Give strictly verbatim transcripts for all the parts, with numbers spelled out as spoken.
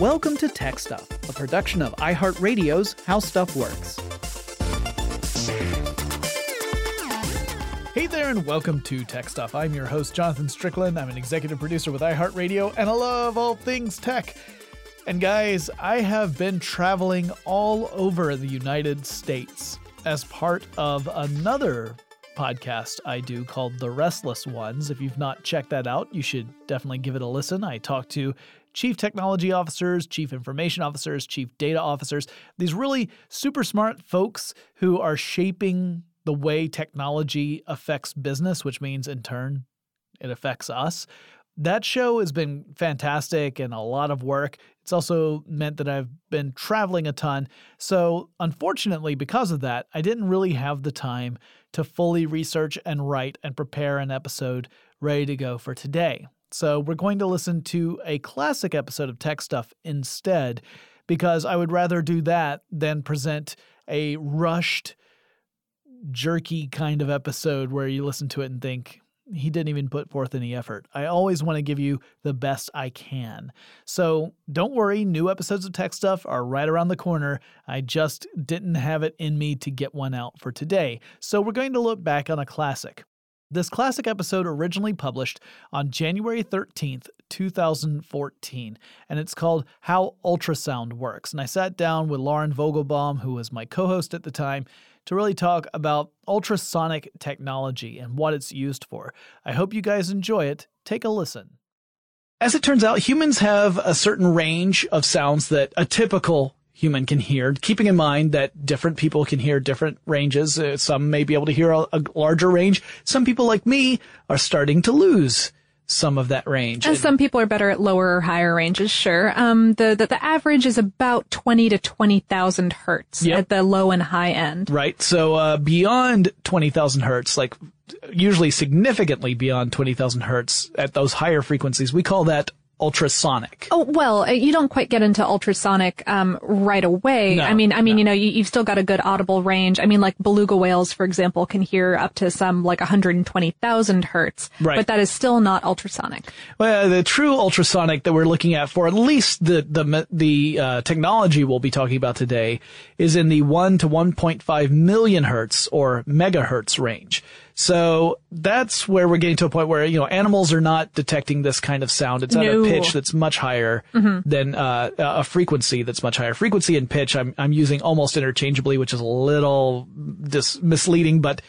Welcome to Tech Stuff, a production of iHeartRadio's How Stuff Works. Hey there and welcome to Tech Stuff. I'm your host, Jonathan Strickland. I'm an executive producer with iHeartRadio and I love all things tech. And guys, I have been traveling all over the United States as part of another podcast I do called The Restless Ones. If you've not checked that out, you should definitely give it a listen. I talk to chief technology officers, chief information officers, chief data officers, these really super smart folks who are shaping the way technology affects business, which means in turn it affects us. That show has been fantastic and a lot of work. It's also meant that I've been traveling a ton. So unfortunately, because of that, I didn't really have the time to fully research and write and prepare an episode ready to go for today. So we're going to listen to a classic episode of Tech Stuff instead, because I would rather do that than present a rushed, jerky kind of episode where you listen to it and think, he didn't even put forth any effort. I always want to give you the best I can. So don't worry, new episodes of Tech Stuff are right around the corner. I just didn't have it in me to get one out for today. So we're going to look back on a classic. This classic episode originally published on January thirteenth, two thousand fourteen, and it's called How Ultrasound Works. And I sat down with Lauren Vogelbaum, who was my co-host at the time, to really talk about ultrasonic technology and what it's used for. I hope you guys enjoy it. Take a listen. As it turns out, humans have a certain range of sounds that a typical human can hear, keeping in mind that different people can hear different ranges. Uh, some may be able to hear a, a larger range. Some people like me are starting to lose some of that range. And, and some people are better at lower or higher ranges, sure. Um, the, the, the average is about twenty to twenty thousand hertz yep. at the low and high end. Right. So uh, beyond twenty thousand hertz, like usually significantly beyond twenty thousand hertz at those higher frequencies, we call that ultrasonic. Oh, well, you don't quite get into ultrasonic um, right away. No, I mean, I mean, no. you know, you, you've still got a good audible range. I mean, like beluga whales, for example, can hear up to some like one hundred twenty thousand hertz. Right. But that is still not ultrasonic. Well, the true ultrasonic that we're looking at for at least the the the uh, technology we'll be talking about today is in the one to one point five million hertz or megahertz range. So that's where we're getting to a point where, you know, animals are not detecting this kind of sound. It's at no. a pitch that's much higher mm-hmm. than uh, a frequency that's much higher. Frequency and pitch I'm I'm using almost interchangeably, which is a little dis- misleading, but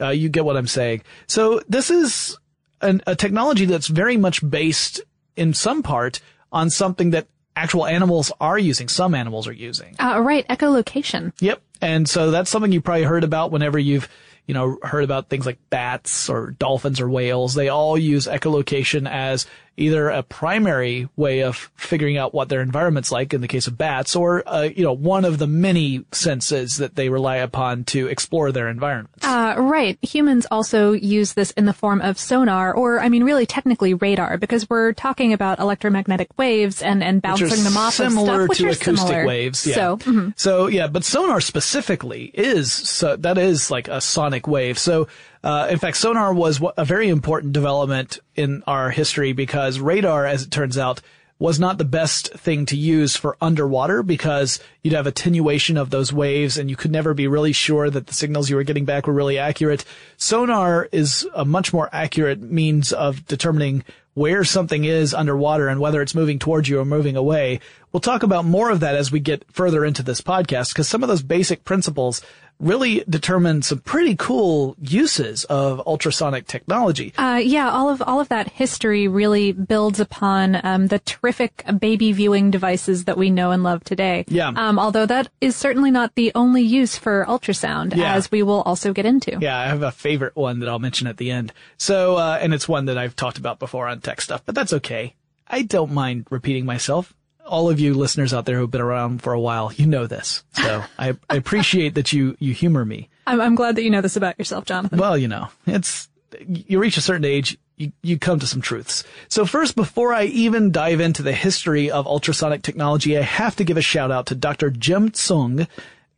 uh, you get what I'm saying. So this is an, a technology that's very much based in some part on something that actual animals are using. Some animals are using. Uh, right. Echolocation. Yep. And so that's something you probably heard about whenever you've you know, heard about things like bats or dolphins or whales. They all use echolocation as either a primary way of figuring out what their environment's like in the case of bats or, uh, you know, one of the many senses that they rely upon to explore their environments. Uh, right. Humans also use this in the form of sonar or, I mean, really technically radar because we're talking about electromagnetic waves and, and bouncing them off of stuff, which are similar to acoustic waves. Yeah. So, mm-hmm. so, yeah, but sonar specifically is, so that is like a sonic wave. So, Uh, in fact, sonar was a very important development in our history because radar, as it turns out, was not the best thing to use for underwater because you'd have attenuation of those waves and you could never be really sure that the signals you were getting back were really accurate. Sonar is a much more accurate means of determining where something is underwater and whether it's moving towards you or moving away. We'll talk about more of that as we get further into this podcast because some of those basic principles really determine some pretty cool uses of ultrasonic technology. Uh, yeah, all of all of that history really builds upon um, the terrific baby viewing devices that we know and love today. Yeah. Um, although that is certainly not the only use for ultrasound, yeah. as we will also get into. Yeah, I have a favorite one that I'll mention at the end. So, uh, and it's one that I've talked about before on Tech Stuff, but that's okay. I don't mind repeating myself. All of you listeners out there who've been around for a while, you know this. So I, I appreciate that you, you humor me. I'm, I'm glad that you know this about yourself, Jonathan. Well, you know, it's, you reach a certain age, you, you come to some truths. So first, before I even dive into the history of ultrasonic technology, I have to give a shout out to Doctor Jim Tsung.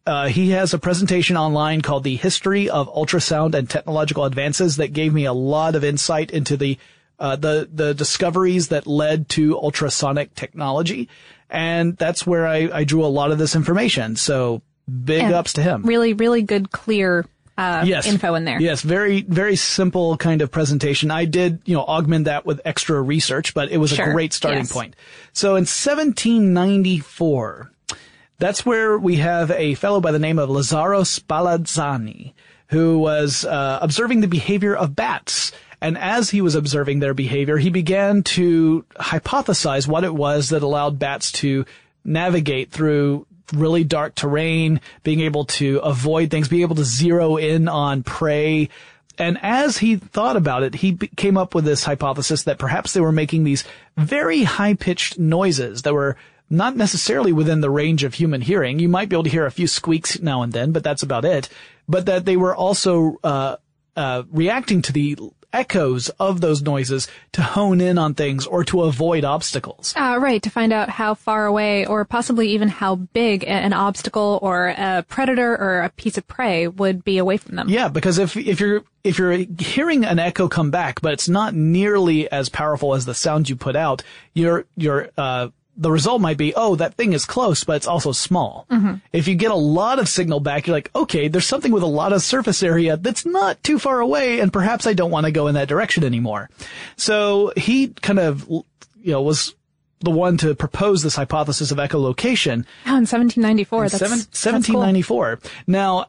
Uh, he has a presentation online called The History of Ultrasound and Technological Advances that gave me a lot of insight into the uh, the the discoveries that led to ultrasonic technology. And that's where I, I drew a lot of this information. So big and ups to him. Really, really good, clear uh, yes. info in there. Yes. Very, very simple kind of presentation. I did, you know, augment that with extra research, but it was sure. a great starting yes. point. So in seventeen ninety-four, that's where we have a fellow by the name of Lazaro Spallanzani, who was uh, observing the behavior of bats. And as he was observing their behavior, he began to hypothesize what it was that allowed bats to navigate through really dark terrain, being able to avoid things, being able to zero in on prey. And as he thought about it, he came up with this hypothesis that perhaps they were making these very high-pitched noises that were not necessarily within the range of human hearing. You might be able to hear a few squeaks now and then, but that's about it. But that they were also uh uh reacting to the echoes of those noises to hone in on things or to avoid obstacles. Uh, right, to find out how far away or possibly even how big an obstacle or a predator or a piece of prey would be away from them. Yeah, because if if you're if you're hearing an echo come back, but it's not nearly as powerful as the sound you put out, you're you're uh the result might be, oh, that thing is close, but it's also small. Mm-hmm. If you get a lot of signal back, you're like, okay, there's something with a lot of surface area that's not too far away, and perhaps I don't want to go in that direction anymore. So he kind of, you know, was the one to propose this hypothesis of echolocation. Oh, in seventeen ninety-four. In that's, seven, seventeen ninety-four. That's cool. Now,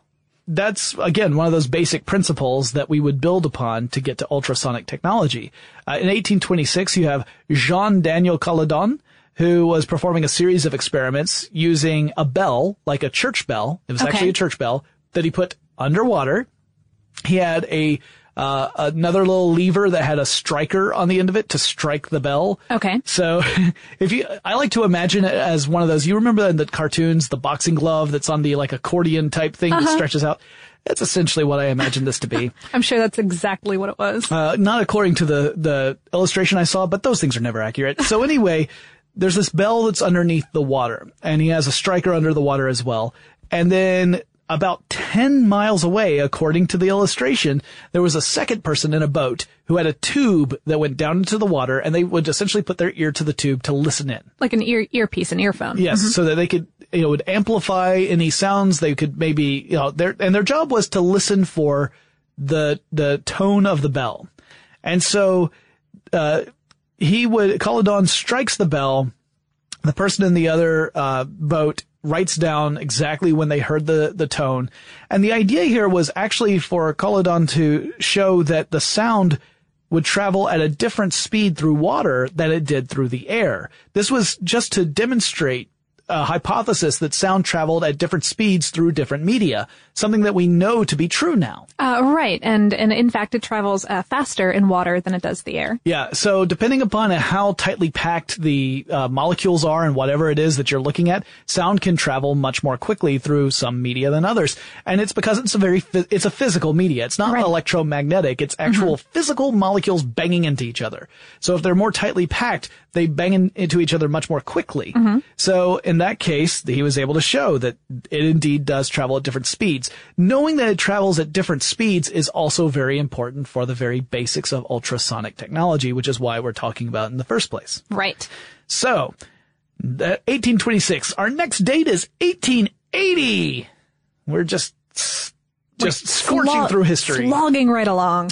that's, again, one of those basic principles that we would build upon to get to ultrasonic technology. Uh, in eighteen twenty-six, you have Jean Daniel Colladon, who was performing a series of experiments using a bell, like a church bell. It was okay. actually a church bell that he put underwater. He had a uh, another little lever that had a striker on the end of it to strike the bell. Okay. So if you, I like to imagine it as one of those. You remember in the cartoons, the boxing glove that's on the like accordion type thing uh-huh. that stretches out. That's essentially what I imagined this to be. I'm sure that's exactly what it was. Uh, not according to the the illustration I saw, but those things are never accurate. So anyway. There's this bell that's underneath the water, and he has a striker under the water as well. And then about ten miles away, according to the illustration, there was a second person in a boat who had a tube that went down into the water, and they would essentially put their ear to the tube to listen in. Like an ear earpiece, an earphone. Yes, mm-hmm. so that they could, you know, would amplify any sounds. They could maybe, you know, their and their job was to listen for the the tone of the bell. And so uh He would, Colladon strikes the bell. The person in the other, uh, boat writes down exactly when they heard the, the tone. And the idea here was actually for Colladon to show that the sound would travel at a different speed through water than it did through the air. This was just to demonstrate a hypothesis that sound traveled at different speeds through different media, something that we know to be true now. Uh, right. And, and in fact, it travels uh, faster in water than it does the air. Yeah. So depending upon how tightly packed the uh, molecules are and whatever it is that you're looking at, sound can travel much more quickly through some media than others. And it's because it's a very, it's a physical media. It's not right. electromagnetic. It's actual mm-hmm. physical molecules banging into each other. So if they're more tightly packed, they bang in, into each other much more quickly. Mm-hmm. So in In that case, he was able to show that it indeed does travel at different speeds. Knowing that it travels at different speeds is also very important for the very basics of ultrasonic technology, which is why we're talking about in the first place. Right. So, eighteen twenty-six. Our next date is eighteen eighty. We're just just we're scorching slog- through history. Slogging right along.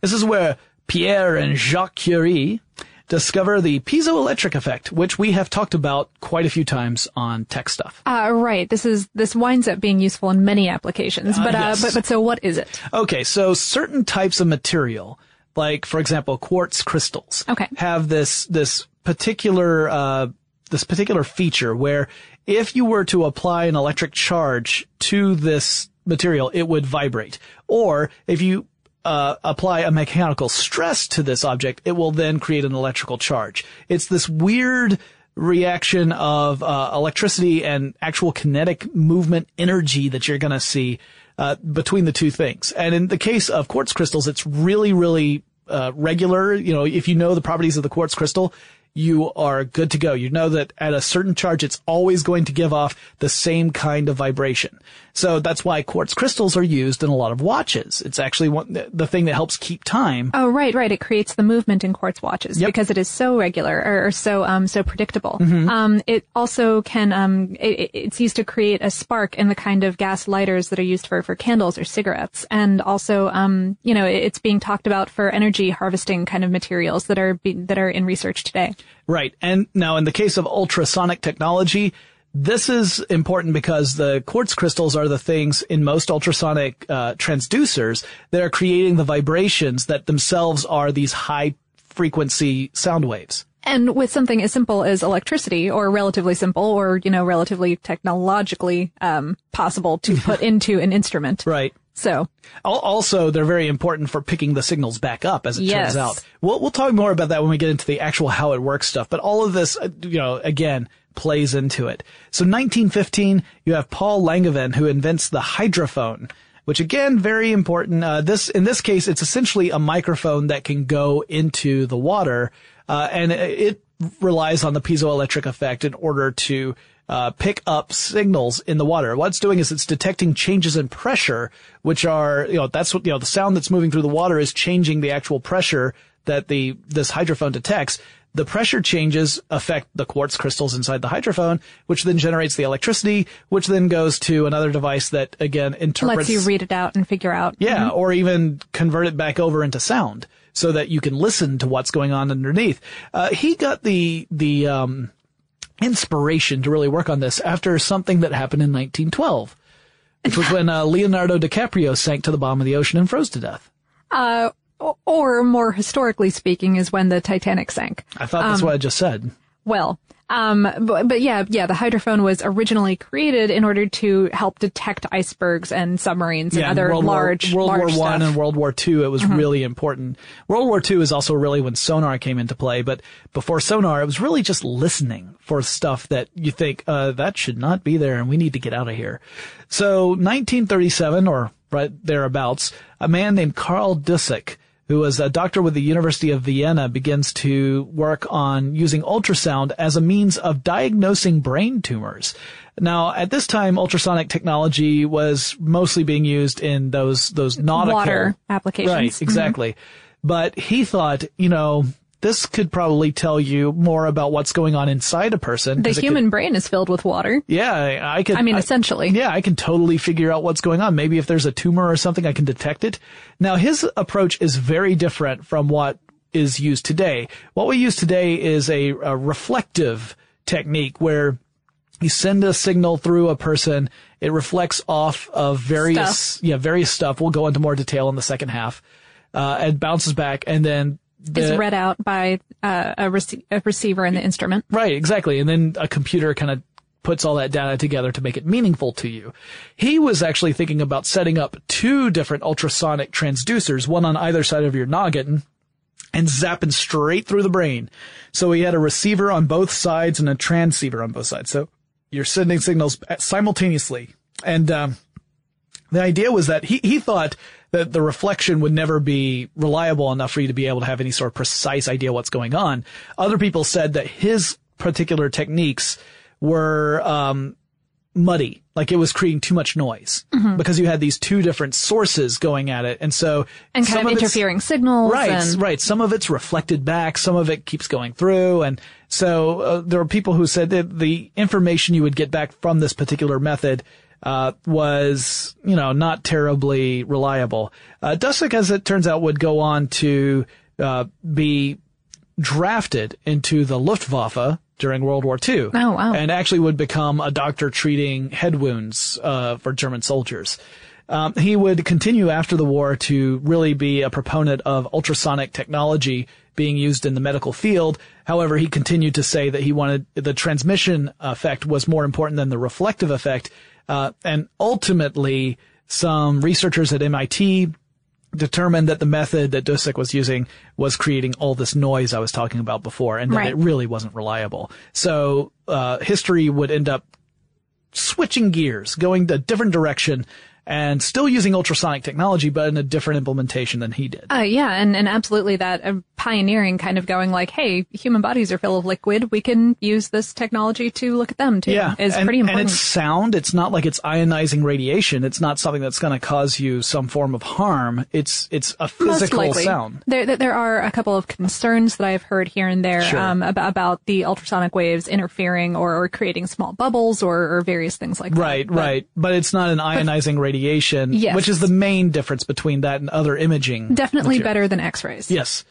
This is where Pierre and Jacques Curie discover the piezoelectric effect, which we have talked about quite a few times on Tech Stuff. Uh, right. This is, this winds up being useful in many applications. Uh, but, uh, yes. but, but so what is it? Okay. So certain types of material, like, for example, quartz crystals okay. have this, this particular, uh, this particular feature where if you were to apply an electric charge to this material, it would vibrate. Or if you Uh, apply a mechanical stress to this object, it will then create an electrical charge. It's this weird reaction of uh, electricity and actual kinetic movement energy that you're going to see uh, between the two things. And in the case of quartz crystals, it's really, really uh, regular. You know, if you know the properties of the quartz crystal, you are good to go. You know that at a certain charge, it's always going to give off the same kind of vibration. So that's why quartz crystals are used in a lot of watches. It's actually one, the thing that helps keep time. Oh, right, right. It creates the movement in quartz watches yep. because it is so regular or, or so um so predictable. Mm-hmm. Um, it also can um it, it's used to create a spark in the kind of gas lighters that are used for for candles or cigarettes, and also um you know it's being talked about for energy harvesting kind of materials that are be, that are in research today. Right. And now in the case of ultrasonic technology, this is important because the quartz crystals are the things in most ultrasonic uh, transducers that are creating the vibrations that themselves are these high frequency sound waves. And with something as simple as electricity, or relatively simple, or, you know, relatively technologically um possible to put into an instrument. Right. So also, they're very important for picking the signals back up, as it yes. turns out. We'll, we'll talk more about that when we get into the actual how it works stuff. But all of this, you know, again, plays into it. So nineteen fifteen, you have Paul Langevin, who invents the hydrophone, which, again, very important. Uh, this in this case, it's essentially a microphone that can go into the water, uh, and it relies on the piezoelectric effect in order to Uh, pick up signals in the water. What it's doing is it's detecting changes in pressure, which are, you know, that's what, you know, the sound that's moving through the water is changing the actual pressure that the, this hydrophone detects. The pressure changes affect the quartz crystals inside the hydrophone, which then generates the electricity, which then goes to another device that, again, interprets. Lets you read it out and figure out. Yeah, mm-hmm. or even convert it back over into sound so that you can listen to what's going on underneath. Uh, he got the, the, um, inspiration to really work on this after something that happened in nineteen twelve, which was when uh, Leonardo DiCaprio sank to the bottom of the ocean and froze to death. Uh, or more historically speaking, is when the Titanic sank. I thought that's um, what I just said. Well, um, but, but yeah, yeah, the hydrophone was originally created in order to help detect icebergs and submarines yeah, and other and World large, War, World large War One and World War Two. It was mm-hmm. really important. World War Two is also really when sonar came into play, but before sonar, it was really just listening for stuff that you think, uh, that should not be there and we need to get out of here. So nineteen thirty-seven or right thereabouts, a man named Carl Dusik, who was a doctor with the University of Vienna, begins to work on using ultrasound as a means of diagnosing brain tumors. Now, at this time, ultrasonic technology was mostly being used in those those nautical water applications. Right, exactly. Mm-hmm. But he thought, you know, this could probably tell you more about what's going on inside a person. The human could, brain is filled with water. Yeah, I could. I mean, I, essentially. Yeah, I can totally figure out what's going on. Maybe if there's a tumor or something, I can detect it. Now, his approach is very different from what is used today. What we use today is a, a reflective technique where you send a signal through a person. It reflects off of various, stuff. yeah, various stuff. We'll go into more detail in the second half. Uh, and bounces back and then The, is read out by uh, a, rec- a receiver in the instrument. Right, exactly. And then a computer kind of puts all that data together to make it meaningful to you. He was actually thinking about setting up two different ultrasonic transducers, one on either side of your noggin, and zapping straight through the brain. So he had a receiver on both sides and a transceiver on both sides. So you're sending signals simultaneously. And um, the idea was that he, he thought that the reflection would never be reliable enough for you to be able to have any sort of precise idea what's going on. Other people said that his particular techniques were um muddy, like it was creating too much noise mm-hmm. because you had these two different sources going at it. And so and kind of interfering signals. Right, and... right. Some of it's reflected back. Some of it keeps going through. And so uh, there were people who said that the information you would get back from this particular method Uh, was, you know, not terribly reliable. Uh, Dusik, as it turns out, would go on to, uh, be drafted into the Luftwaffe during World War Two. Oh, wow. And actually would become a doctor treating head wounds, uh, for German soldiers. Um, he would continue after the war to really be a proponent of ultrasonic technology being used in the medical field. However, he continued to say that he wanted the transmission effect was more important than the reflective effect. Uh, and ultimately, some researchers at M I T determined that the method that Dusik was using was creating all this noise I was talking about before, and that right. it really wasn't reliable. So uh, history would end up switching gears, going a different direction and still using ultrasonic technology, but in a different implementation than he did. Uh, yeah, and, and absolutely that uh, pioneering kind of going like, hey, human bodies are full of liquid. We can use this technology to look at them, too, yeah, is and, pretty important. And it's sound. It's not like it's ionizing radiation. It's not something that's going to cause you some form of harm. It's it's a physical sound. There, there are a couple of concerns that I've heard here and there sure. um, about, about the ultrasonic waves interfering or, or creating small bubbles or, or various things like right, that. Right, right. But it's not an ionizing but, radiation. Radiation, yes. Which is the main difference between that and other imaging. Definitely material. Better than X-rays. Yes.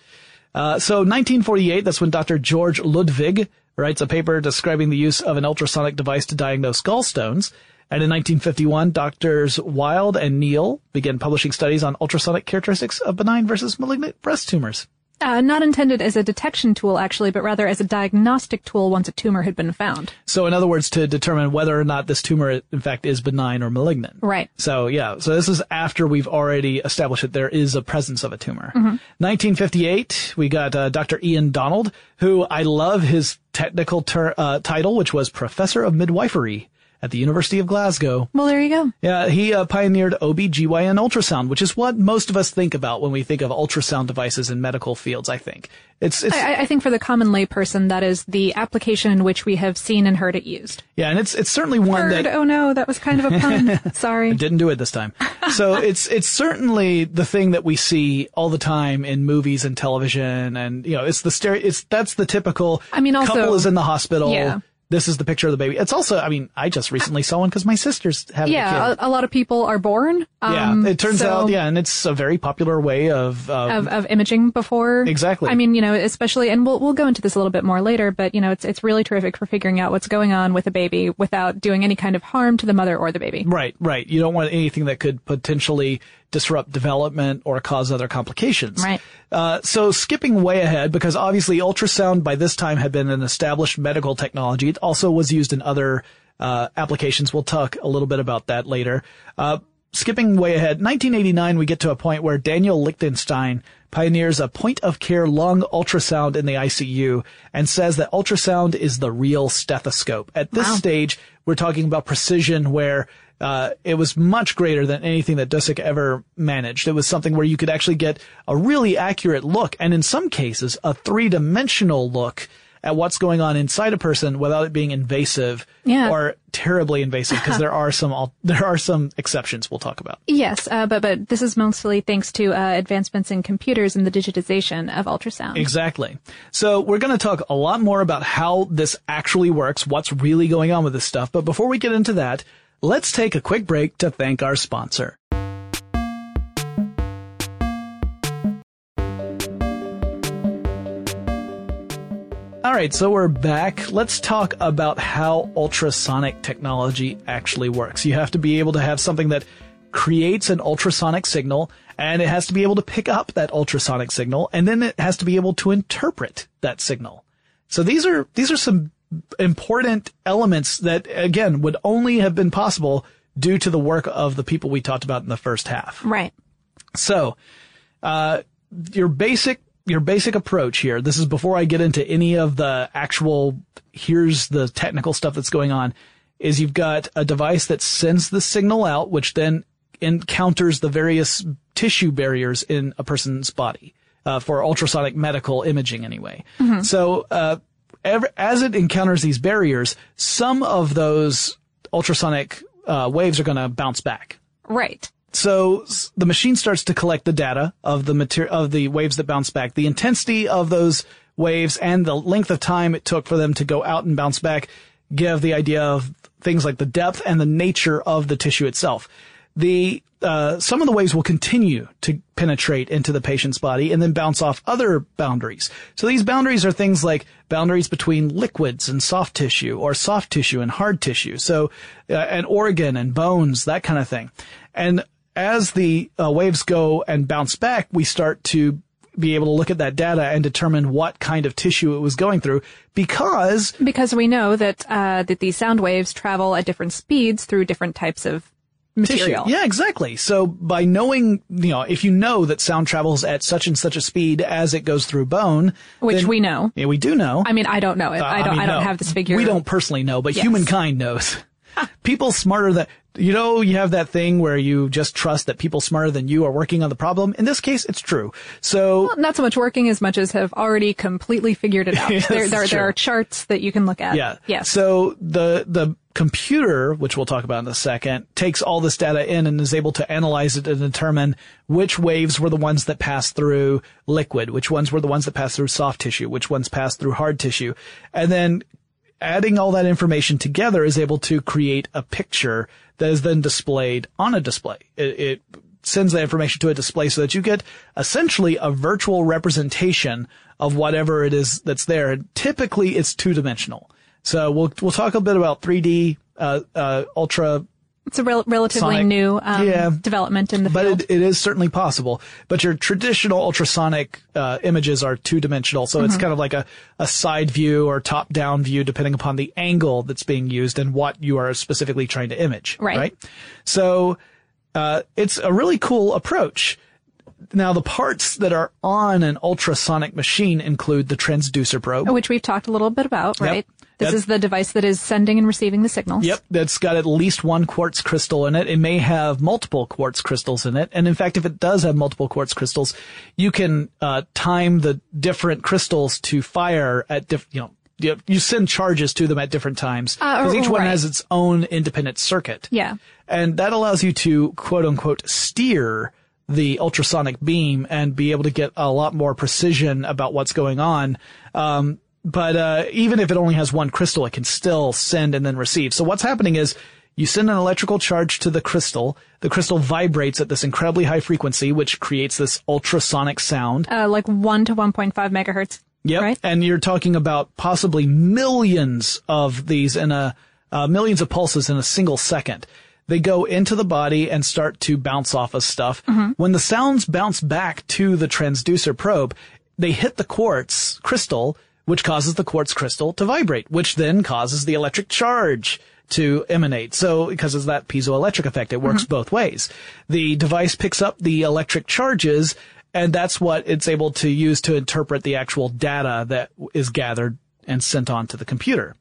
Uh, so nineteen forty-eight, that's when Doctor George Ludwig writes a paper describing the use of an ultrasonic device to diagnose gallstones. And in nineteen fifty-one, Doctors Wilde and Neil begin publishing studies on ultrasonic characteristics of benign versus malignant breast tumors. Uh, not intended as a detection tool, actually, but rather as a diagnostic tool once a tumor had been found. So, in other words, to determine whether or not this tumor, in fact, is benign or malignant. Right. So, yeah. So, this is after we've already established that there is a presence of a tumor. Mm-hmm. nineteen fifty-eight, we got uh, Doctor Ian Donald, who I love his technical ter- uh, title, which was Professor of Midwifery at the University of Glasgow. Well, there you go. Yeah, he uh, pioneered O B G Y N ultrasound, which is what most of us think about when we think of ultrasound devices in medical fields, I think. It's, it's I, I think for the common layperson, that is the application in which we have seen and heard it used. Yeah, and it's it's certainly one heard, that... Oh, no, that was kind of a pun. Sorry. I didn't do it this time. So it's it's certainly the thing that we see all the time in movies and television, and, you know, it's the stereo... It's, that's the typical I mean, also, couple is in the hospital... Yeah. This is the picture of the baby. It's also, I mean, I just recently saw one because my sister's having yeah, a kid. Yeah, a lot of people are born. Um, yeah, it turns so out, yeah, and it's a very popular way of, um, of... Of imaging before. Exactly. I mean, you know, especially, and we'll we'll go into this a little bit more later, but, you know, it's it's really terrific for figuring out what's going on with a baby without doing any kind of harm to the mother or the baby. Right, right. You don't want anything that could potentially disrupt development or cause other complications. Right. Uh, so skipping way ahead, because obviously ultrasound by this time had been an established medical technology. It also was used in other uh, applications. We'll talk a little bit about that later. Uh, skipping way ahead, nineteen eighty-nine, we get to a point where Daniel Lichtenstein pioneers a point-of-care lung ultrasound in the I C U and says that ultrasound is the real stethoscope. At this wow. stage, we're talking about precision where Uh, it was much greater than anything that Dusik ever managed. It was something where you could actually get a really accurate look, and in some cases, a three-dimensional look at what's going on inside a person without it being invasive yeah. or terribly invasive, because there are some there are some exceptions we'll talk about. Yes, uh, but but this is mostly thanks to uh, advancements in computers and the digitization of ultrasound. Exactly. So we're going to talk a lot more about how this actually works, what's really going on with this stuff. But before we get into that, let's take a quick break to thank our sponsor. All right, so we're back. Let's talk about how ultrasonic technology actually works. You have to be able to have something that creates an ultrasonic signal, and it has to be able to pick up that ultrasonic signal, and then it has to be able to interpret that signal. So these are these are some important elements that, again, would only have been possible due to the work of the people we talked about in the first half. Right. So, uh, your basic, your basic approach here, this is before I get into any of the actual, here's the technical stuff that's going on, is you've got a device that sends the signal out, which then encounters the various tissue barriers in a person's body, uh, for ultrasonic medical imaging anyway. Mm-hmm. So, uh, as it encounters these barriers, some of those ultrasonic uh, waves are going to bounce back. Right. So the machine starts to collect the data of the mater- of the waves that bounce back, the intensity of those waves, and the length of time it took for them to go out and bounce back. Give the idea of things like the depth and the nature of the tissue itself. The uh, some of the waves will continue to penetrate into the patient's body and then bounce off other boundaries. So these boundaries are things like boundaries between liquids and soft tissue, or soft tissue and hard tissue. So uh, an organ and bones, that kind of thing. And as the uh, waves go and bounce back, we start to be able to look at that data and determine what kind of tissue it was going through, because because we know that uh, that these sound waves travel at different speeds through different types of material. Tissue. Yeah, exactly. So by knowing, you know, if you know that sound travels at such and such a speed as it goes through bone, which then, we know. Yeah, we do know. I mean, I don't know it. Uh, I don't. I, mean, I don't no. have this figure. We don't personally know, but yes. Humankind knows. People smarter than you know, you have that thing where you just trust that people smarter than you are working on the problem. In this case, it's true. So well, not so much working as much as have already completely figured it out. Yes, there, there, there are charts that you can look at. Yeah. Yes. So the, the computer, which we'll talk about in a second, takes all this data in and is able to analyze it and determine which waves were the ones that passed through liquid, which ones were the ones that passed through soft tissue, which ones passed through hard tissue. And then adding all that information together is able to create a picture that is then displayed on a display. It, it sends that information to a display so that you get essentially a virtual representation of whatever it is that's there. And typically, it's two-dimensional. So we'll we'll talk a bit about three D uh, uh, ultra. It's a rel- relatively sonic, new um, yeah, development in the but field. But it, it is certainly possible. But your traditional ultrasonic uh images are two-dimensional, so mm-hmm. it's kind of like a, a side view or top-down view depending upon the angle that's being used and what you are specifically trying to image. Right. right? So uh it's a really cool approach. Now, the parts that are on an ultrasonic machine include the transducer probe. Which we've talked a little bit about, right? Yep. This that's, is the device that is sending and receiving the signals. Yep. That's got at least one quartz crystal in it. It may have multiple quartz crystals in it. And in fact, if it does have multiple quartz crystals, you can, uh, time the different crystals to fire at diff, you know, you send charges to them at different times. Because uh, each right. one has its own independent circuit. Yeah. And that allows you to quote unquote steer the ultrasonic beam and be able to get a lot more precision about what's going on. Um, But uh even if it only has one crystal, it can still send and then receive. So what's happening is you send an electrical charge to the crystal. The crystal vibrates at this incredibly high frequency, which creates this ultrasonic sound. Uh like one to one point five megahertz. Yep. Right? And you're talking about possibly millions of these in a uh millions of pulses in a single second. They go into the body and start to bounce off of stuff. Mm-hmm. When the sounds bounce back to the transducer probe, they hit the quartz crystal, which causes the quartz crystal to vibrate, which then causes the electric charge to emanate. So, because it's that piezoelectric effect, it works mm-hmm. both ways. The device picks up the electric charges, and that's what it's able to use to interpret the actual data that is gathered and sent on to the computer.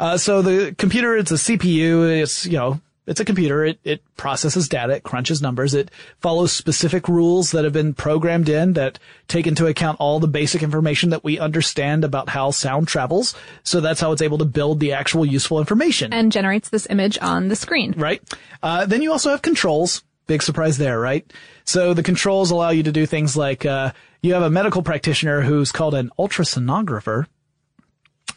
Uh, so the computer, it's a C P U, it's, you know, it's a computer. It, it processes data. It crunches numbers. It follows specific rules that have been programmed in that take into account all the basic information that we understand about how sound travels. So that's how it's able to build the actual useful information. And generates this image on the screen. Right. Uh, then you also have controls. Big surprise there, right? So the controls allow you to do things like, uh, you have a medical practitioner who's called an ultrasonographer.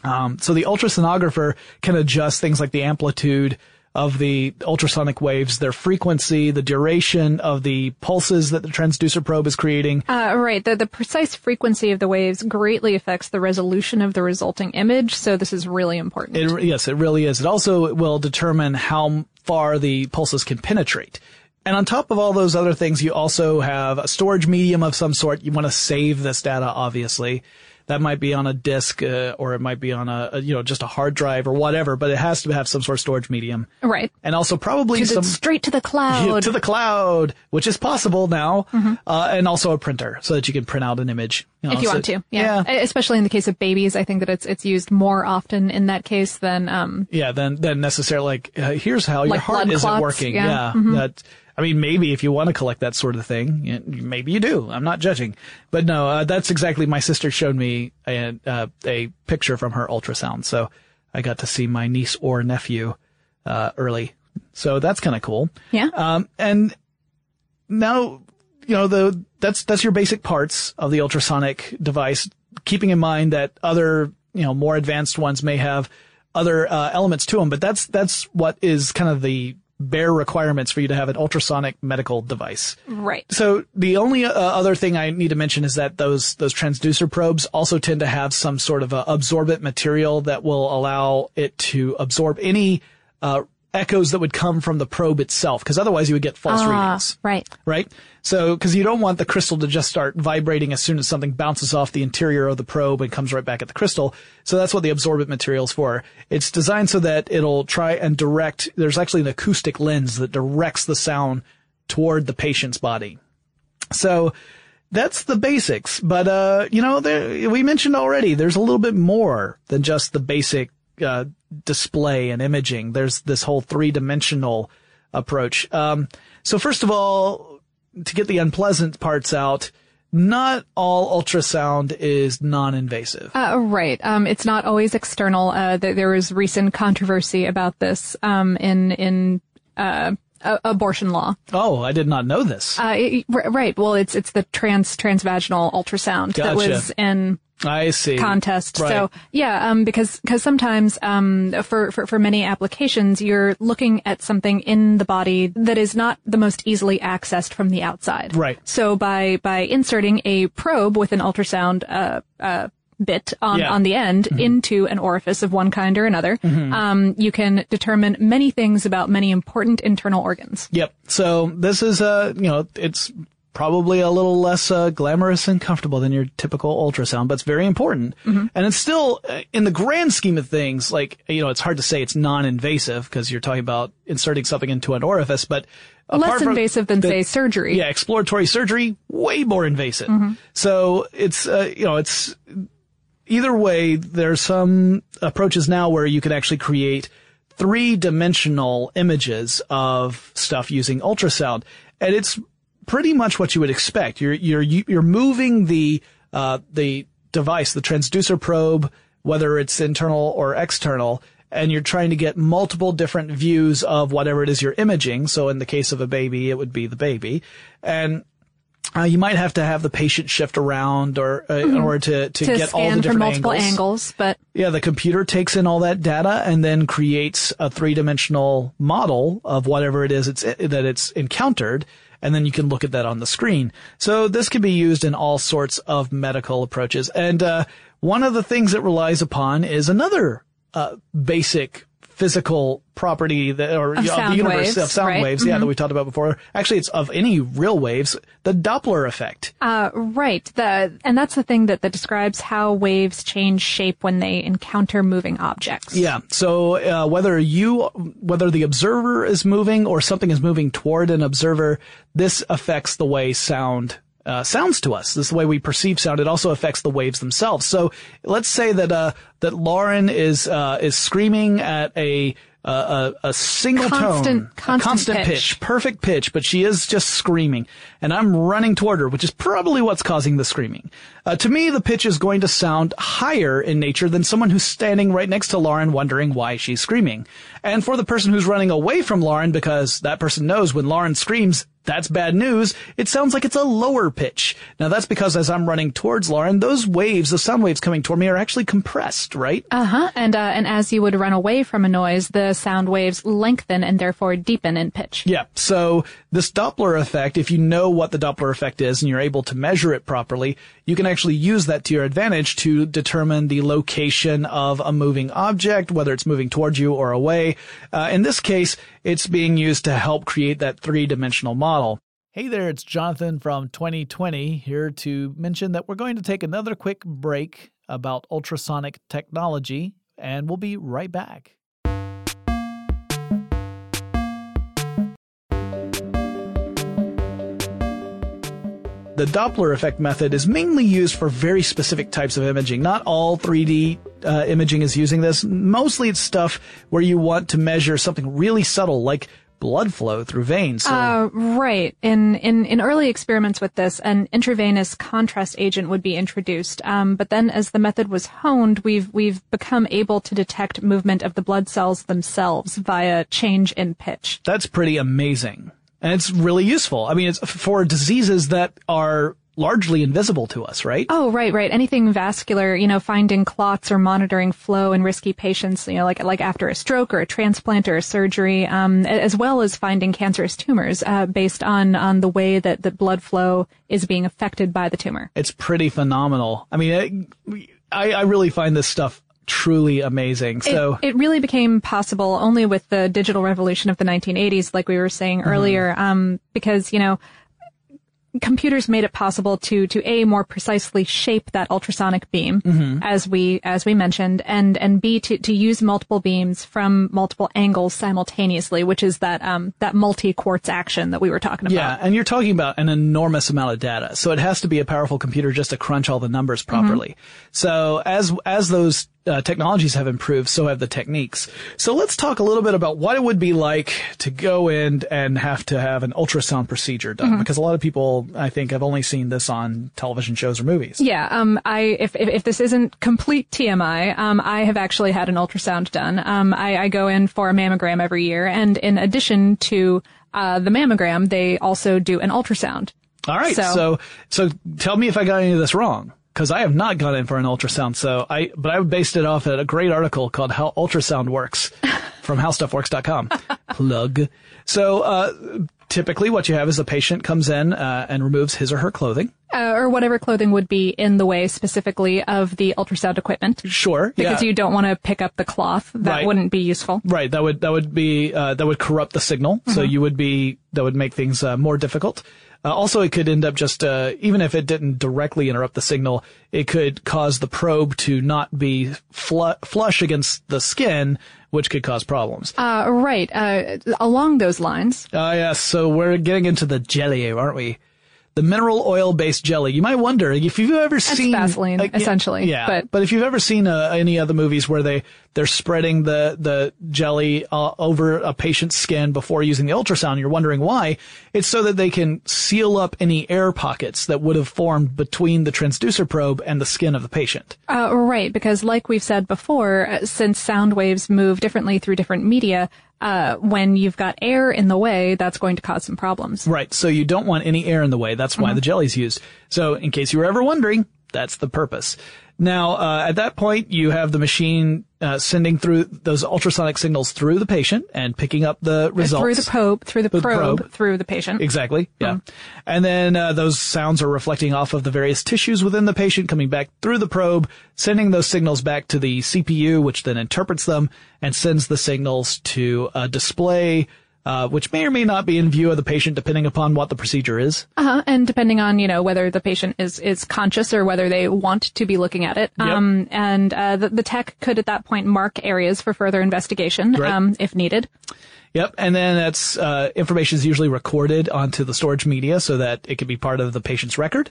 Um, so the ultrasonographer can adjust things like the amplitude of the ultrasonic waves, their frequency, the duration of the pulses that the transducer probe is creating. Uh, right. The, the precise frequency of the waves greatly affects the resolution of the resulting image, so this is really important. It, yes, it really is. It also will determine how far the pulses can penetrate. And on top of all those other things, you also have a storage medium of some sort. You want to save this data, obviously. That might be on a disk, uh, or it might be on a, a, you know, just a hard drive or whatever, but it has to have some sort of storage medium. Right. And also probably to the, some... straight to the cloud. Yeah, to the cloud, which is possible now. Mm-hmm. Uh, and also a printer so that you can print out an image. You know, if you so, want to. Yeah. yeah. Especially in the case of babies, I think that it's, it's used more often in that case than, um... Yeah, than, than necessarily like, uh, here's how like your heart isn't clots, working. Yeah. yeah mm-hmm. That, I mean, maybe if you want to collect that sort of thing, maybe you do. I'm not judging. But no, uh, that's exactly, my sister showed me a, uh, a picture from her ultrasound. So I got to see my niece or nephew, uh, early. So that's kind of cool. Yeah. Um, and now, you know, the, that's, that's your basic parts of the ultrasonic device, keeping in mind that other, you know, more advanced ones may have other, uh, elements to them. But that's, that's what is kind of the bare requirements for you to have an ultrasonic medical device. Right. So the only uh, other thing I need to mention is that those those transducer probes also tend to have some sort of a absorbent material that will allow it to absorb any uh echoes that would come from the probe itself, because otherwise you would get false ah, readings. Right. Right? So, because you don't want the crystal to just start vibrating as soon as something bounces off the interior of the probe and comes right back at the crystal. So that's what the absorbent material's for. It's designed so that it'll try and direct, there's actually an acoustic lens that directs the sound toward the patient's body. So, that's the basics. But, uh, you know, there, we mentioned already, there's a little bit more than just the basic Uh, display and imaging. There's this whole three-dimensional approach. Um, so first of all, to get the unpleasant parts out, not all ultrasound is non-invasive. Uh, right. Um, it's not always external. Uh, th- there was recent controversy about this um, in in uh, a- abortion law. Oh, I did not know this. Uh, it, r- right. Well, it's it's the trans transvaginal ultrasound gotcha. that was in. I see. Contest. Right. So, yeah, um, because, because sometimes, um, for, for, for many applications, you're looking at something in the body that is not the most easily accessed from the outside. Right. So by, by inserting a probe with an ultrasound, uh, uh, bit on, yeah. on the end mm-hmm. into an orifice of one kind or another, mm-hmm. um, you can determine many things about many important internal organs. Yep. So this is, uh, you know, it's, probably a little less uh, glamorous and comfortable than your typical ultrasound, but it's very important. Mm-hmm. And it's still, in the grand scheme of things, like, you know, it's hard to say it's non-invasive because you're talking about inserting something into an orifice, but less invasive than, the, say, surgery. Yeah, exploratory surgery, way more invasive. Mm-hmm. So it's, uh, you know, it's either way, there's some approaches now where you can actually create three-dimensional images of stuff using ultrasound. And it's pretty much what you would expect. You're, you're, you're moving the, uh, the device, the transducer probe, whether it's internal or external, and you're trying to get multiple different views of whatever it is you're imaging. So in the case of a baby, it would be the baby. And, uh, you might have to have the patient shift around or, uh, mm-hmm. in order to, to, to get all the different angles. To scan from multiple angles, but. Yeah, the computer takes in all that data and then creates a three-dimensional model of whatever it is it's, that it's encountered. And then you can look at that on the screen. So this can be used in all sorts of medical approaches. And uh one of the things it relies upon is another uh basic physical property that, or of, you know, sound the universe waves, of sound right? waves, yeah, mm-hmm. that we talked about before. Actually, it's of any real waves, the Doppler effect. Uh, right. The and that's the thing that, that describes how waves change shape when they encounter moving objects. Yeah. So uh, whether you, whether the observer is moving or something is moving toward an observer, this affects the way sound. Uh, sounds to us. This is the way we perceive sound. It also affects the waves themselves. So let's say that, uh, that Lauren is, uh, is screaming at a, uh, a, a single constant, tone. Constant, a constant pitch. pitch. Perfect pitch, but she is just screaming. And I'm running toward her, which is probably what's causing the screaming. Uh, to me, the pitch is going to sound higher in nature than someone who's standing right next to Lauren wondering why she's screaming. And for the person who's running away from Lauren, because that person knows when Lauren screams, that's bad news. It sounds like it's a lower pitch. Now, that's because as I'm running towards Lauren, those waves, the sound waves coming toward me, are actually compressed, right? Uh-huh. And, uh, and as you would run away from a noise, the sound waves lengthen and therefore deepen in pitch. Yeah. So this Doppler effect, if you know what the Doppler effect is and you're able to measure it properly, you can actually use that to your advantage to determine the location of a moving object, whether it's moving towards you or away. Uh, in this case, it's being used to help create that three-dimensional model. Hey there, it's Jonathan from twenty twenty here to mention that we're going to take another quick break about ultrasonic technology, and we'll be right back. The Doppler effect method is mainly used for very specific types of imaging. Not all three D uh, imaging is using this. Mostly it's stuff where you want to measure something really subtle, like blood flow through veins. So. Uh, right. In, in, in early experiments with this, an intravenous contrast agent would be introduced. Um, but then as the method was honed, we've, we've become able to detect movement of the blood cells themselves via change in pitch. That's pretty amazing. And it's really useful. I mean, it's for diseases that are largely invisible to us, right? Oh, right, right. Anything vascular, you know, finding clots or monitoring flow in risky patients, you know, like like after a stroke or a transplant or a surgery, um, as well as finding cancerous tumors uh, based on on the way that the blood flow is being affected by the tumor. It's pretty phenomenal. I mean, it, I, I really find this stuff truly amazing. So it, it really became possible only with the digital revolution of the nineteen eighties, like we were saying mm-hmm. earlier, um, because, you know, computers made it possible to to A, more precisely shape that ultrasonic beam, mm-hmm. as we as we mentioned, and and B, to to use multiple beams from multiple angles simultaneously, which is that um that multi-quartz action that we were talking about. Yeah, and you're talking about an enormous amount of data, so it has to be a powerful computer just to crunch all the numbers properly. Mm-hmm. So as as those uh, technologies have improved, so have the techniques. So let's talk a little bit about what it would be like to go in and have to have an ultrasound procedure done, mm-hmm. because a lot of people, I think, have only seen this on television shows or movies. Yeah, um, I if, if if this isn't complete T M I, um, I have actually had an ultrasound done. Um, I, I go in for a mammogram every year, and in addition to uh, the mammogram, they also do an ultrasound. All right, so so, so tell me if I got any of this wrong, because I have not gone in for an ultrasound. So I, but I based it off at a great article called "How Ultrasound Works" from how stuff works dot com. Plug. So uh, typically, what you have is a patient comes in uh, and removes his or her clothing, uh, or whatever clothing would be in the way specifically of the ultrasound equipment. Sure, because yeah. you don't want to pick up the cloth. That right. wouldn't be useful. Right. That would that would be uh, that would corrupt the signal. Mm-hmm. So you would be that would make things uh, more difficult. Uh, also, it could end up just, uh, even if it didn't directly interrupt the signal, it could cause the probe to not be fl- flush against the skin, which could cause problems. Uh, right. Uh, along those lines. Uh, yeah, so we're getting into the jelly, aren't we? The mineral oil-based jelly. You might wonder if you've ever seen... It's Vaseline, uh, essentially. Yeah, but, but if you've ever seen uh, any other movies where they, they're spreading the, the jelly uh, over a patient's skin before using the ultrasound, you're wondering why. It's so that they can seal up any air pockets that would have formed between the transducer probe and the skin of the patient. Uh, right, because like we've said before, since sound waves move differently through different media... Uh, when you've got air in the way, that's going to cause some problems. Right. So you don't want any air in the way. That's why mm-hmm. the jelly's used. So in case you were ever wondering, that's the purpose. Now, uh, at that point, you have the machine uh, sending through those ultrasonic signals through the patient and picking up the results. Through the probe, through the, through probe, the probe, through the patient. Exactly. Yeah. Mm-hmm. And then uh, those sounds are reflecting off of the various tissues within the patient, coming back through the probe, sending those signals back to the C P U, which then interprets them and sends the signals to a display. Uh, which may or may not be in view of the patient, depending upon what the procedure is. Uh-huh. And depending on, you know, whether the patient is, is conscious or whether they want to be looking at it. Yep. Um, and uh, the, the tech could at that point mark areas for further investigation, right. um, if needed. Yep. And then that's, uh, information is usually recorded onto the storage media so that it can be part of the patient's record.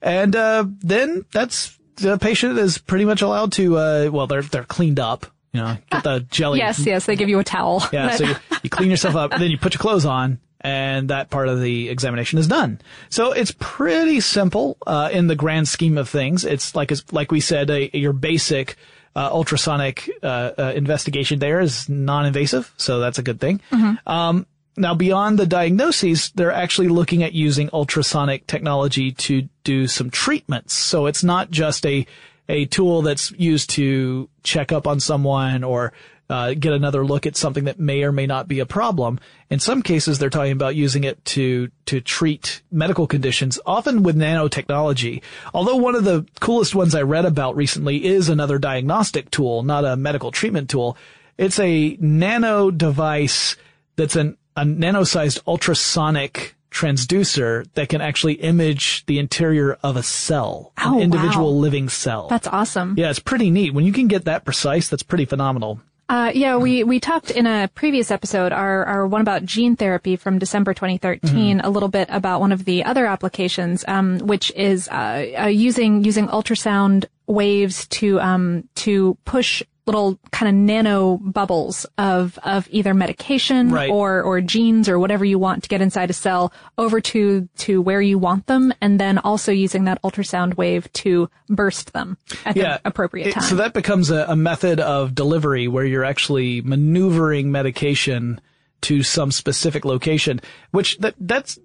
And, uh, then that's, the patient is pretty much allowed to, uh, well, they're, they're cleaned up. You know, get the jelly. Yes, yes, they give you a towel. Yeah, so you, you clean yourself up, then you put your clothes on, and that part of the examination is done. So it's pretty simple uh, in the grand scheme of things. It's like like we said, a, your basic uh, ultrasonic uh, uh, investigation there is non-invasive, so that's a good thing. Mm-hmm. Um, now, beyond the diagnoses, they're actually looking at using ultrasonic technology to do some treatments. So it's not just a... a tool that's used to check up on someone or uh, get another look at something that may or may not be a problem. In some cases, they're talking about using it to to treat medical conditions, often with nanotechnology. Although one of the coolest ones I read about recently is another diagnostic tool, not a medical treatment tool. It's a nano device that's an, a nano-sized ultrasonic transducer that can actually image the interior of a cell, oh, an individual wow. living cell. That's awesome. Yeah, it's pretty neat. When you can get that precise, that's pretty phenomenal. Uh, yeah, we, we talked in a previous episode, our, our one about gene therapy from December twenty thirteen, mm-hmm. a little bit about one of the other applications, um, which is uh, uh, using using ultrasound waves to um, to push little kind of nano bubbles of, of either medication right. or, or genes or whatever you want to get inside a cell over to, to where you want them. And then also using that ultrasound wave to burst them at yeah. the appropriate time. It, so that becomes a, a method of delivery where you're actually maneuvering medication to some specific location, which that, that's,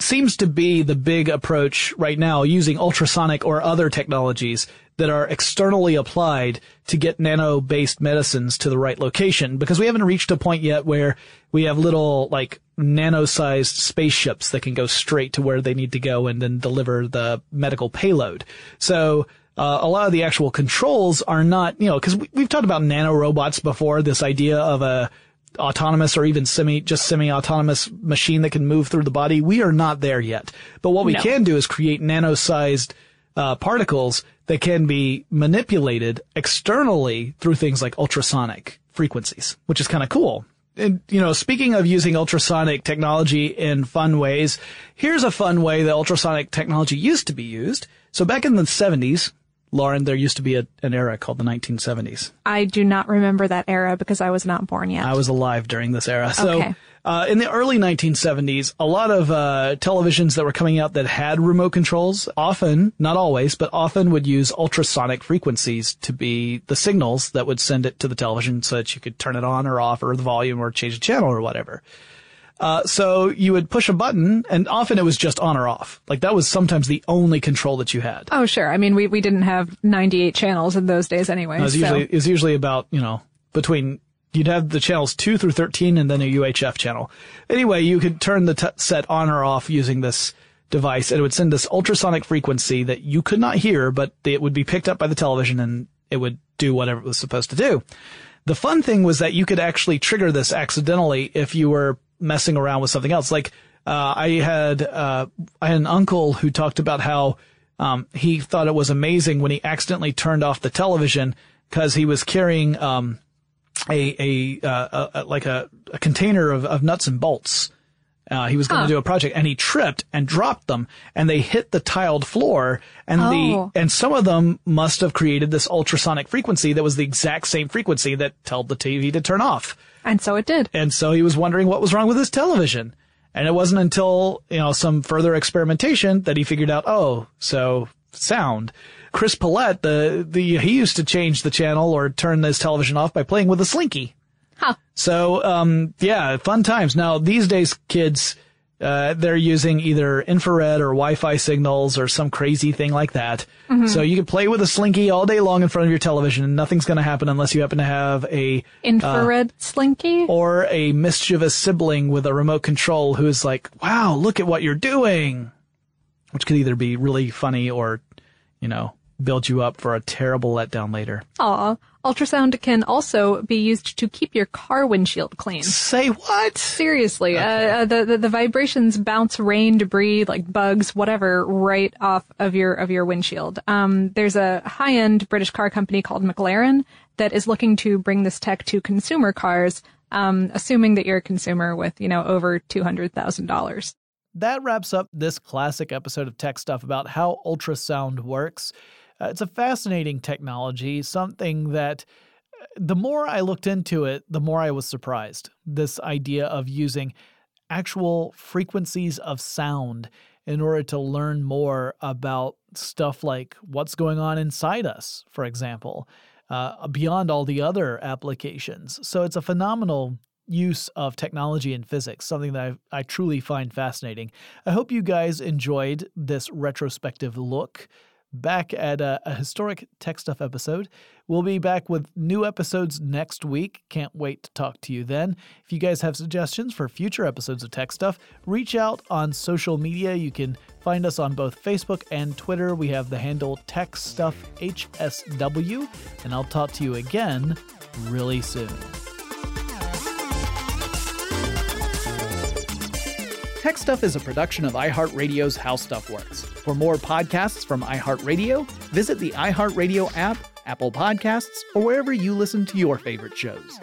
seems to be the big approach right now, using ultrasonic or other technologies that are externally applied to get nano-based medicines to the right location, because we haven't reached a point yet where we have little, like, nano-sized spaceships that can go straight to where they need to go and then deliver the medical payload. So uh, a lot of the actual controls are not, you know, because we, we've talked about nanorobots before, this idea of a autonomous or even semi, just semi-autonomous machine that can move through the body. We are not there yet. But what we no. can do is create nano-sized uh, particles that can be manipulated externally through things like ultrasonic frequencies, which is kind of cool. And, you know, speaking of using ultrasonic technology in fun ways, here's a fun way that ultrasonic technology used to be used. So back in the seventies, Lauren, there used to be a, an era called the nineteen seventies. I do not remember that era because I was not born yet. I was alive during this era. So okay. uh, in the early nineteen seventies, a lot of uh, televisions that were coming out that had remote controls often, not always, but often would use ultrasonic frequencies to be the signals that would send it to the television so that you could turn it on or off or the volume or change the channel or whatever. Uh, so you would push a button, and often it was just on or off. Like, that was sometimes the only control that you had. Oh, sure. I mean, we, we didn't have ninety-eight channels in those days anyway. No, it was so. usually, it was usually about, you know, between, you'd have the channels two through thirteen and then a U H F channel. Anyway, you could turn the t- set on or off using this device, and it would send this ultrasonic frequency that you could not hear, but it would be picked up by the television, and it would do whatever it was supposed to do. The fun thing was that you could actually trigger this accidentally if you were messing around with something else. Like, uh, I had, uh, I had an uncle who talked about how, um, he thought it was amazing when he accidentally turned off the television because he was carrying, um, a, a, uh, a like a, a container of, of nuts and bolts. Uh, he was going to huh. do a project, and he tripped and dropped them, and they hit the tiled floor, and oh. the, and some of them must have created this ultrasonic frequency that was the exact same frequency that told the T V to turn off. And so it did. And so he was wondering what was wrong with his television. And it wasn't until, you know, some further experimentation that he figured out, oh, so sound. Chris Paulette, the, the, he used to change the channel or turn his television off by playing with a slinky. Huh. So, um, yeah, fun times. Now, these days, kids, uh, they're using either infrared or Wi-Fi signals or some crazy thing like that. Mm-hmm. So you can play with a slinky all day long in front of your television, and nothing's going to happen unless you happen to have a infrared uh, slinky or a mischievous sibling with a remote control who's like, "Wow, look at what you're doing," which could either be really funny or, you know, build you up for a terrible letdown later. Aw. Ultrasound can also be used to keep your car windshield clean. Say what? Seriously. Okay. Uh, the, the, the vibrations bounce rain, debris, like bugs, whatever, right off of your, of your windshield. Um, there's a high-end British car company called McLaren that is looking to bring this tech to consumer cars, um, assuming that you're a consumer with, you know, over two hundred thousand dollars. That wraps up this classic episode of Tech Stuff about how ultrasound works. Uh, it's a fascinating technology, something that uh, the more I looked into it, the more I was surprised. This idea of using actual frequencies of sound in order to learn more about stuff like what's going on inside us, for example, uh, beyond all the other applications. So it's a phenomenal use of technology and physics, something that I, I truly find fascinating. I hope you guys enjoyed this retrospective look back at a, a historic Tech Stuff episode. We'll be back with new episodes next week. Can't wait to talk to you then. If you guys have suggestions for future episodes of Tech Stuff, reach out on social media. You can find us on both Facebook and Twitter. We have the handle Tech Stuff H S W, and I'll talk to you again really soon. Tech Stuff is a production of iHeartRadio's How Stuff Works. For more podcasts from iHeartRadio, visit the iHeartRadio app, Apple Podcasts, or wherever you listen to your favorite shows.